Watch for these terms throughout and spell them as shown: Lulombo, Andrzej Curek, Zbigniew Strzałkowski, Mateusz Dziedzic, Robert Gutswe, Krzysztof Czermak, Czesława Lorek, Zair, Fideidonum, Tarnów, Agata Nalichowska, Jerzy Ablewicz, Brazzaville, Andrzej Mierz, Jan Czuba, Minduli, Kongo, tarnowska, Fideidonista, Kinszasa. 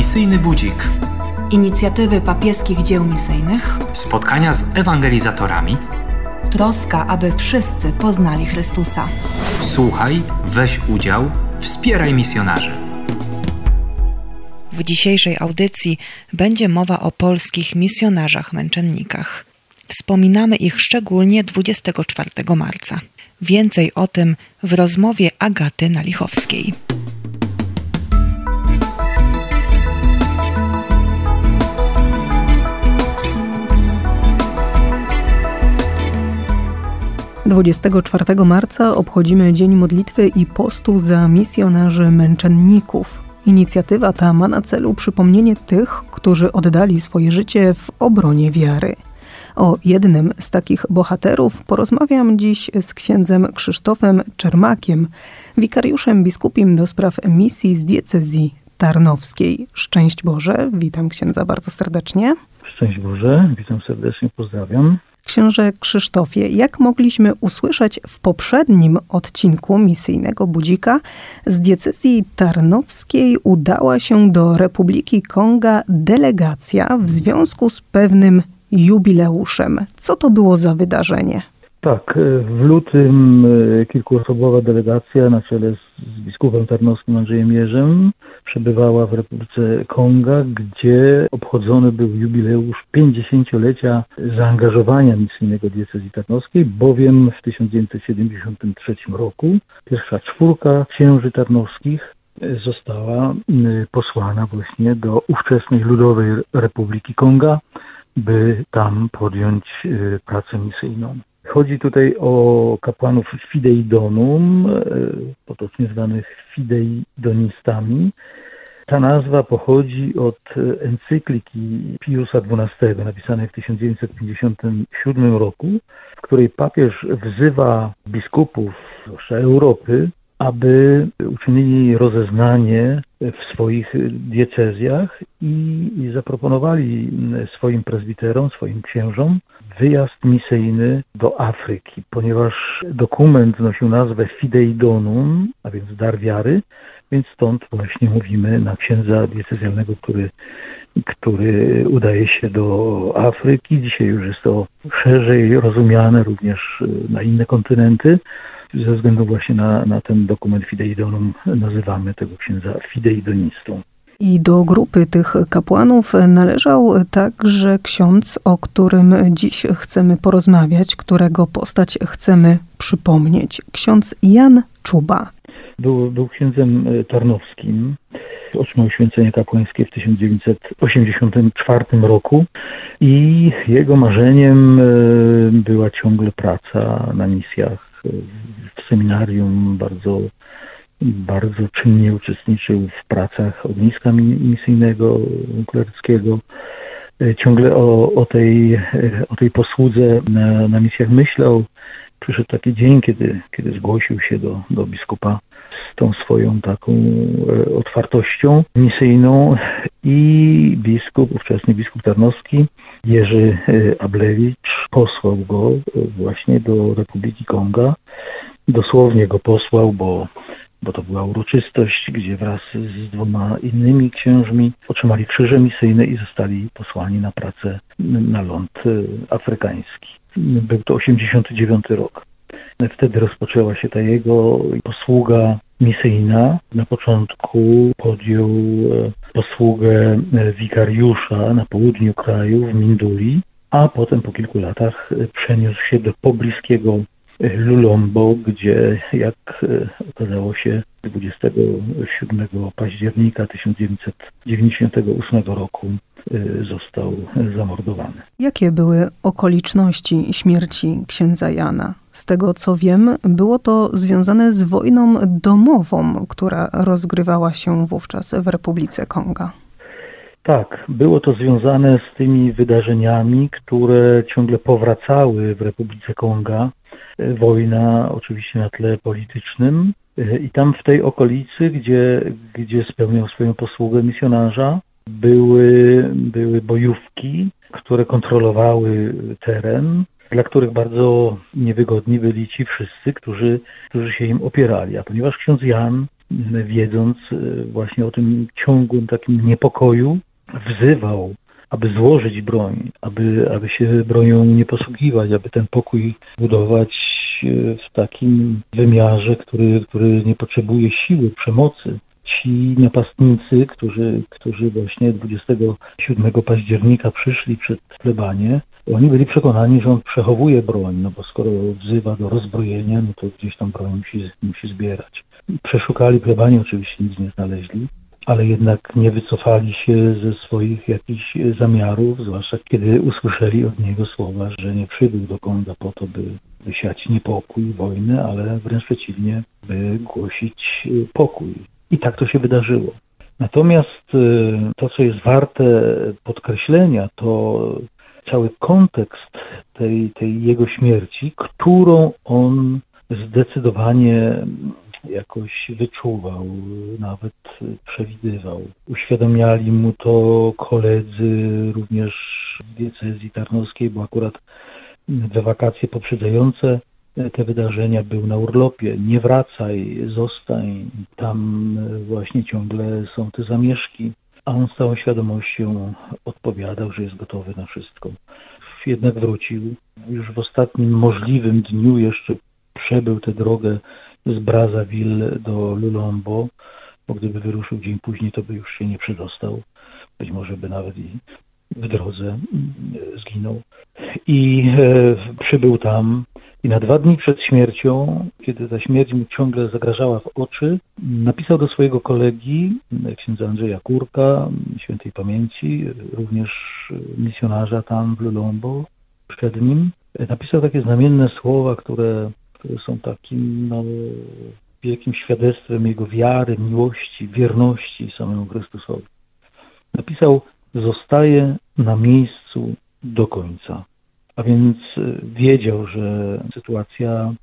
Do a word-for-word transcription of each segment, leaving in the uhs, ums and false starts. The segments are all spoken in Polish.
Misyjny budzik. Inicjatywy papieskich dzieł misyjnych. Spotkania z ewangelizatorami. Troska, aby wszyscy poznali Chrystusa. Słuchaj, weź udział, wspieraj misjonarzy. W dzisiejszej audycji będzie mowa o polskich misjonarzach-męczennikach. Wspominamy ich szczególnie dwudziestego czwartego marca. Więcej o tym w rozmowie Agaty Nalichowskiej. dwudziestego czwartego marca obchodzimy Dzień Modlitwy i Postu za misjonarzy męczenników. Inicjatywa ta ma na celu przypomnienie tych, którzy oddali swoje życie w obronie wiary. O jednym z takich bohaterów porozmawiam dziś z księdzem Krzysztofem Czermakiem, wikariuszem biskupim do spraw misji z diecezji tarnowskiej. Szczęść Boże, witam księdza bardzo serdecznie. Szczęść Boże, witam serdecznie, pozdrawiam. Księże Krzysztofie, jak mogliśmy usłyszeć w poprzednim odcinku Misyjnego Budzika, z diecezji tarnowskiej udała się do Republiki Konga delegacja w związku z pewnym jubileuszem. Co to było za wydarzenie? Tak, w lutym kilkuosobowa delegacja na czele z biskupem tarnowskim Andrzejem Mierzem przebywała w Republice Konga, gdzie obchodzony był jubileusz pięćdziesięciolecia zaangażowania misyjnego diecezji tarnowskiej, bowiem w tysiąc dziewięćset siedemdziesiątym trzecim roku pierwsza czwórka księży tarnowskich została posłana właśnie do ówczesnej Ludowej Republiki Konga, by tam podjąć pracę misyjną. Chodzi tutaj o kapłanów Fideidonum, potocznie zwanych Fideidonistami. Ta nazwa pochodzi od encykliki Piusa dwunastego, napisanej w tysiąc dziewięćset pięćdziesiątym siódmym roku, w której papież wzywa biskupów, zwłaszcza Europy, aby uczynili rozeznanie w swoich diecezjach i zaproponowali swoim prezbiterom, swoim księżom wyjazd misyjny do Afryki, ponieważ dokument nosił nazwę Fideidonum, a więc dar wiary, więc stąd właśnie mówimy na księdza diecezjalnego, który, który udaje się do Afryki. Dzisiaj już jest to szerzej rozumiane również na inne kontynenty. Ze względu właśnie na, na ten dokument Fideidonum nazywamy tego księdza Fideidonistą. I do grupy tych kapłanów należał także ksiądz, o którym dziś chcemy porozmawiać, którego postać chcemy przypomnieć. Ksiądz Jan Czuba. Był, był księdzem tarnowskim. Otrzymał święcenie kapłańskie w tysiąc dziewięćset osiemdziesiątym czwartym roku i jego marzeniem była ciągle praca na misjach. W seminarium bardzo, bardzo czynnie uczestniczył w pracach ogniska misyjnego kleryckiego. Ciągle o, o, tej, o tej posłudze na, na misjach myślał. Przyszedł taki dzień, kiedy, kiedy zgłosił się do, do biskupa z tą swoją taką otwartością misyjną i biskup, ówczesny biskup tarnowski Jerzy Ablewicz posłał go właśnie do Republiki Konga. Dosłownie go posłał, bo, bo to była uroczystość, gdzie wraz z dwoma innymi księżmi otrzymali krzyże misyjne i zostali posłani na pracę na ląd afrykański. Był to osiemdziesiąty dziewiąty rok. Wtedy rozpoczęła się ta jego posługa misyjna. Na początku podjął posługę wikariusza na południu kraju, w Minduli, a potem po kilku latach przeniósł się do pobliskiego Lulombo, gdzie, jak okazało się, dwudziestego siódmego października tysiąc dziewięćset dziewięćdziesiątego ósmego roku został zamordowany. Jakie były okoliczności śmierci księdza Jana? Z tego co wiem, było to związane z wojną domową, która rozgrywała się wówczas w Republice Konga. Tak, było to związane z tymi wydarzeniami, które ciągle powracały w Republice Konga. Wojna oczywiście na tle politycznym i tam w tej okolicy, gdzie, gdzie spełniał swoją posługę misjonarza, były, były bojówki, które kontrolowały teren, dla których bardzo niewygodni byli ci wszyscy, którzy, którzy się im opierali. A ponieważ ksiądz Jan wiedząc właśnie o tym ciągłym takim niepokoju, wzywał, aby złożyć broń, aby, aby się bronią nie posługiwać, aby ten pokój budować w takim wymiarze, który, który nie potrzebuje siły, przemocy. Ci napastnicy, którzy, którzy właśnie dwudziestego siódmego października przyszli przed plebanię, oni byli przekonani, że on przechowuje broń, no bo skoro wzywa do rozbrojenia, no to gdzieś tam broń musi, musi zbierać. Przeszukali plebanię, oczywiście nic nie znaleźli, ale jednak nie wycofali się ze swoich jakichś zamiarów, zwłaszcza kiedy usłyszeli od niego słowa, że nie przybył do Konga po to, by wysiać niepokój, wojnę, ale wręcz przeciwnie, by głosić pokój. I tak to się wydarzyło. Natomiast to, co jest warte podkreślenia, to cały kontekst tej, tej jego śmierci, którą on zdecydowanie jakoś wyczuwał, nawet przewidywał. Uświadamiali mu to koledzy również w diecezji tarnowskiej, bo akurat we wakacje poprzedzające te wydarzenia był na urlopie. Nie wracaj, zostań, tam właśnie ciągle są te zamieszki. A on z całą świadomością odpowiadał, że jest gotowy na wszystko. Jednak wrócił. Już w ostatnim możliwym dniu jeszcze przebył tę drogę z Brazzaville do Lulombo, bo gdyby wyruszył dzień później, to by już się nie przedostał. Być może by nawet i w drodze zginął. I e, przybył tam. I na dwa dni przed śmiercią, kiedy ta śmierć mu ciągle zagrażała w oczy, napisał do swojego kolegi, księdza Andrzeja Curka, świętej pamięci, również misjonarza tam w Lulombo, przed nim. Napisał takie znamienne słowa, które, które są takim no, wielkim świadectwem jego wiary, miłości, wierności samemu Chrystusowi. Napisał: zostaję na miejscu do końca. A więc wiedział, że sytuacja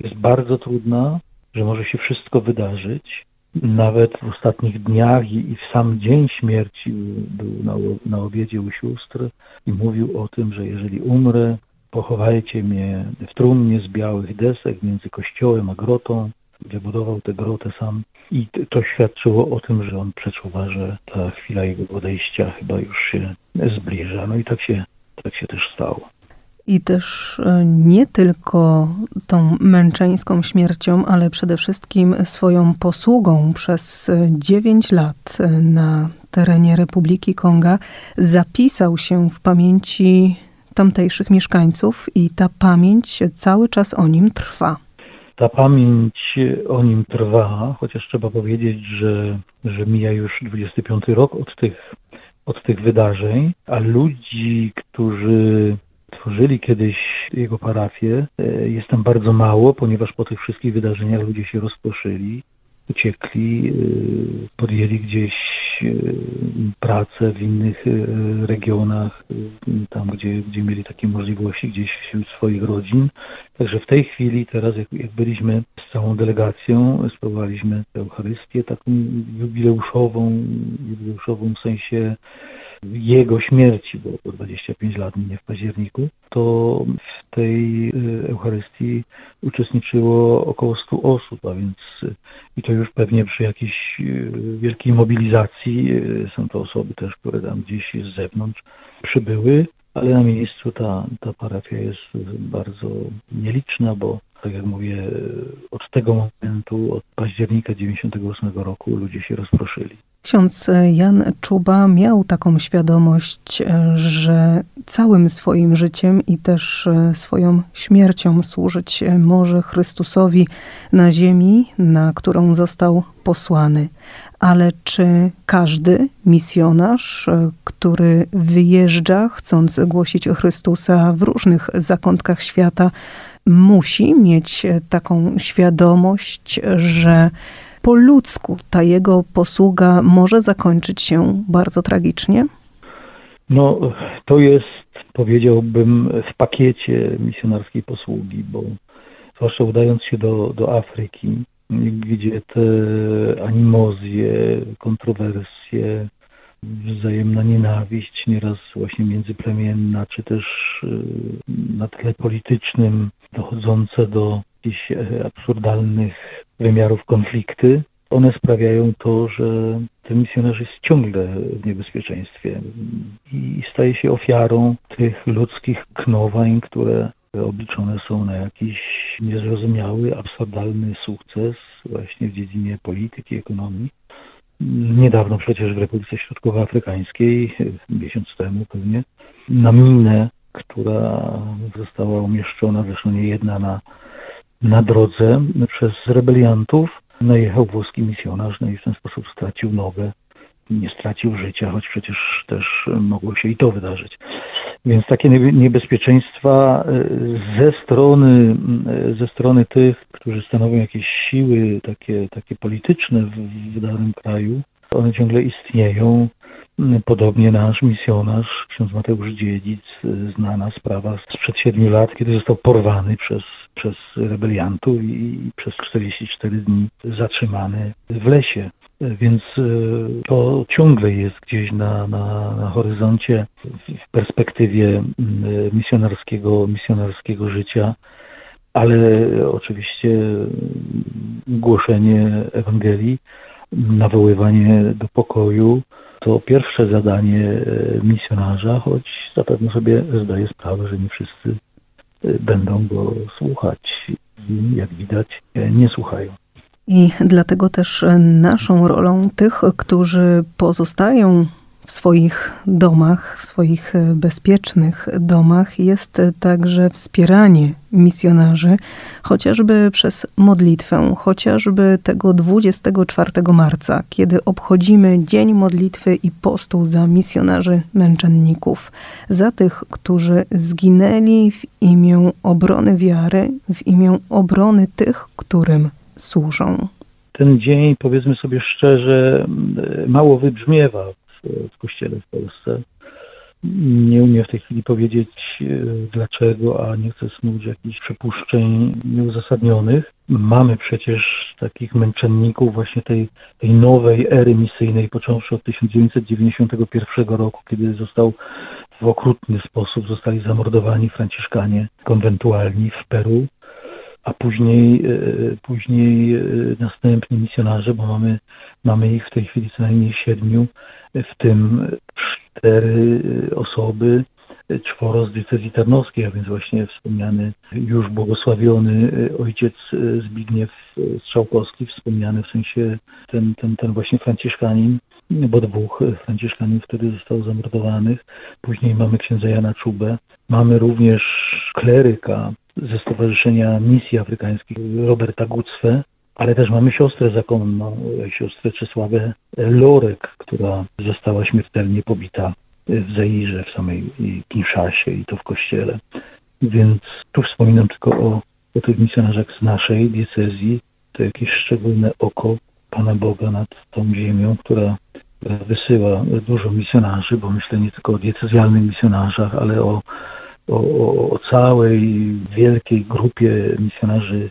jest bardzo trudna, że może się wszystko wydarzyć. Nawet w ostatnich dniach i w sam dzień śmierci był na, na obiedzie u sióstr i mówił o tym, że jeżeli umrę, pochowajcie mnie w trumnie z białych desek między kościołem a grotą. Wybudował tę grotę sam i to świadczyło o tym, że on przeczuwa, że ta chwila jego odejścia chyba już się zbliża. No i tak się, tak się też stało. I też nie tylko tą męczeńską śmiercią, ale przede wszystkim swoją posługą przez dziewięć lat na terenie Republiki Konga zapisał się w pamięci tamtejszych mieszkańców i ta pamięć cały czas o nim trwa. Ta pamięć o nim trwa, chociaż trzeba powiedzieć, że, że mija już dwudziesty piąty rok od tych, od tych wydarzeń, a ludzi, którzy tworzyli kiedyś jego parafię, jest tam bardzo mało, ponieważ po tych wszystkich wydarzeniach ludzie się rozproszyli, uciekli, podjęli gdzieś pracę w innych regionach, tam gdzie, gdzie mieli takie możliwości, gdzieś wśród swoich rodzin. Także w tej chwili, teraz jak, jak byliśmy z całą delegacją, spróbowaliśmy Eucharystię taką jubileuszową, jubileuszową w sensie jego śmierci, bo dwadzieścia pięć lat minie w październiku, to w tej Eucharystii uczestniczyło około stu osób, a więc i to już pewnie przy jakiejś wielkiej mobilizacji, są to osoby też, które tam gdzieś z zewnątrz przybyły, ale na miejscu ta, ta parafia jest bardzo nieliczna, bo tak jak mówię, od tego momentu, od października dziewięćdziesiątego ósmego roku ludzie się rozproszyli. Ksiądz Jan Czuba miał taką świadomość, że całym swoim życiem i też swoją śmiercią służyć może Chrystusowi na ziemi, na którą został posłany. Ale czy każdy misjonarz, który wyjeżdża, chcąc głosić Chrystusa w różnych zakątkach świata, musi mieć taką świadomość, że po ludzku ta jego posługa może zakończyć się bardzo tragicznie? No to jest, powiedziałbym, w pakiecie misjonarskiej posługi, bo zwłaszcza udając się do, do Afryki, gdzie te animozje, kontrowersje, wzajemna nienawiść, nieraz właśnie międzyplemienna, czy też na tle politycznym dochodzące do jakichś absurdalnych wymiarów konflikty, one sprawiają to, że ten misjonarz jest ciągle w niebezpieczeństwie i staje się ofiarą tych ludzkich knowań, które obliczone są na jakiś niezrozumiały, absurdalny sukces właśnie w dziedzinie polityki, ekonomii. Niedawno przecież w Republice Środkowoafrykańskiej, miesiąc temu pewnie, na minę, która została umieszczona, zresztą nie jedna, na, na drodze przez rebeliantów, najechał włoski misjonarz, no i w ten sposób stracił nogę. Nie stracił życia, choć przecież też mogło się i to wydarzyć. Więc takie niebezpieczeństwa ze strony, ze strony tych, którzy stanowią jakieś siły takie, takie polityczne w, w danym kraju, one ciągle istnieją. Podobnie nasz misjonarz, ksiądz Mateusz Dziedzic, znana sprawa sprzed siedmiu lat, kiedy został porwany przez, przez rebeliantów i przez czterdzieści cztery dni zatrzymany w lesie. Więc to ciągle jest gdzieś na, na, na horyzoncie w perspektywie misjonarskiego, misjonarskiego życia, ale oczywiście głoszenie Ewangelii, nawoływanie do pokoju to pierwsze zadanie misjonarza, choć zapewne sobie zdaję sprawę, że nie wszyscy będą go słuchać i jak widać nie słuchają. I dlatego też naszą rolą tych, którzy pozostają w swoich domach, w swoich bezpiecznych domach, jest także wspieranie misjonarzy, chociażby przez modlitwę, chociażby tego dwudziestego czwartego marca, kiedy obchodzimy Dzień Modlitwy i Postu za misjonarzy męczenników, za tych, którzy zginęli w imię obrony wiary, w imię obrony tych, którym służą. Ten dzień, powiedzmy sobie szczerze, mało wybrzmiewa w, w kościele w Polsce. Nie umiem w tej chwili powiedzieć dlaczego, a nie chcę snuć jakichś przypuszczeń nieuzasadnionych. Mamy przecież takich męczenników właśnie tej, tej nowej ery misyjnej, począwszy od tysiąc dziewięćset dziewięćdziesiątego pierwszego roku, kiedy został w okrutny sposób zostali zamordowani franciszkanie konwentualni w Peru. A później, później następni misjonarze, bo mamy, mamy ich w tej chwili co najmniej siedmiu, w tym cztery osoby, czworo z diecezji tarnowskiej, a więc właśnie wspomniany, już błogosławiony ojciec Zbigniew Strzałkowski, wspomniany w sensie ten, ten, ten właśnie franciszkanin, bo dwóch franciszkanów wtedy zostało zamordowanych. Później mamy księdza Jana Czubę. Mamy również kleryka ze Stowarzyszenia Misji Afrykańskich Roberta Gutswe, ale też mamy siostrę zakonną, siostrę Czesławę Lorek, która została śmiertelnie pobita w Zairze, w samej Kinszasie i to w kościele. Więc tu wspominam tylko o, o tych misjonarzach z naszej diecezji. To jakieś szczególne oko Pana Boga nad tą ziemią, która wysyła dużo misjonarzy, bo myślę nie tylko o diecezjalnych misjonarzach, ale o, o, o całej wielkiej grupie misjonarzy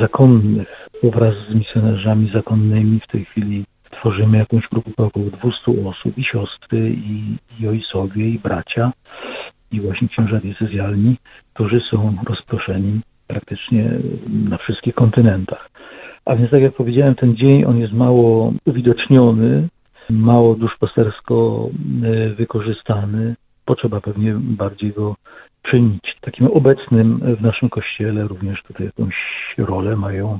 zakonnych. Wraz z misjonarzami zakonnymi w tej chwili tworzymy jakąś grupę około dwieście osób, i siostry, i, i ojcowie, i bracia, i właśnie księża diecezjalni, którzy są rozproszeni praktycznie na wszystkich kontynentach. A więc tak jak powiedziałem, ten dzień on jest mało uwidoczniony, mało duszpastersko wykorzystany. Potrzeba pewnie bardziej go czynić. Takim obecnym w naszym kościele również tutaj jakąś rolę mają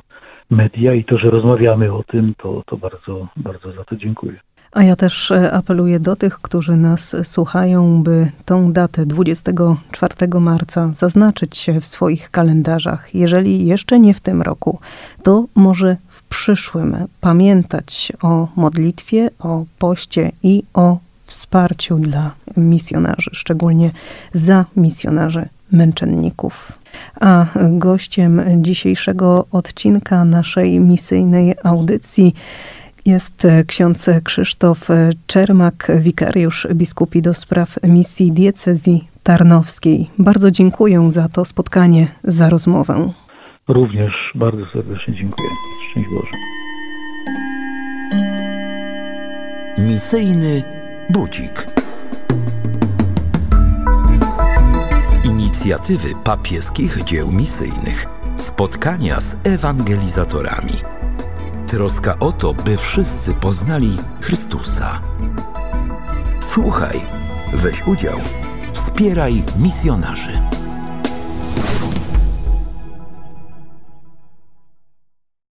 media i to, że rozmawiamy o tym, to, to bardzo, bardzo za to dziękuję. A ja też apeluję do tych, którzy nas słuchają, by tą datę dwudziestego czwartego marca zaznaczyć się w swoich kalendarzach. Jeżeli jeszcze nie w tym roku, to może w przyszłym pamiętać o modlitwie, o poście i o wsparciu dla misjonarzy, szczególnie za misjonarzy męczenników. A gościem dzisiejszego odcinka naszej misyjnej audycji jest ksiądz Krzysztof Czermak, wikariusz biskupi do spraw misji diecezji tarnowskiej. Bardzo dziękuję za to spotkanie, za rozmowę. Również bardzo serdecznie dziękuję. Szczęść Boże. Misyjny budzik. Inicjatywy papieskich dzieł misyjnych. Spotkania z ewangelizatorami. troska o to, by wszyscy poznali Chrystusa. Słuchaj, weź udział, wspieraj misjonarzy.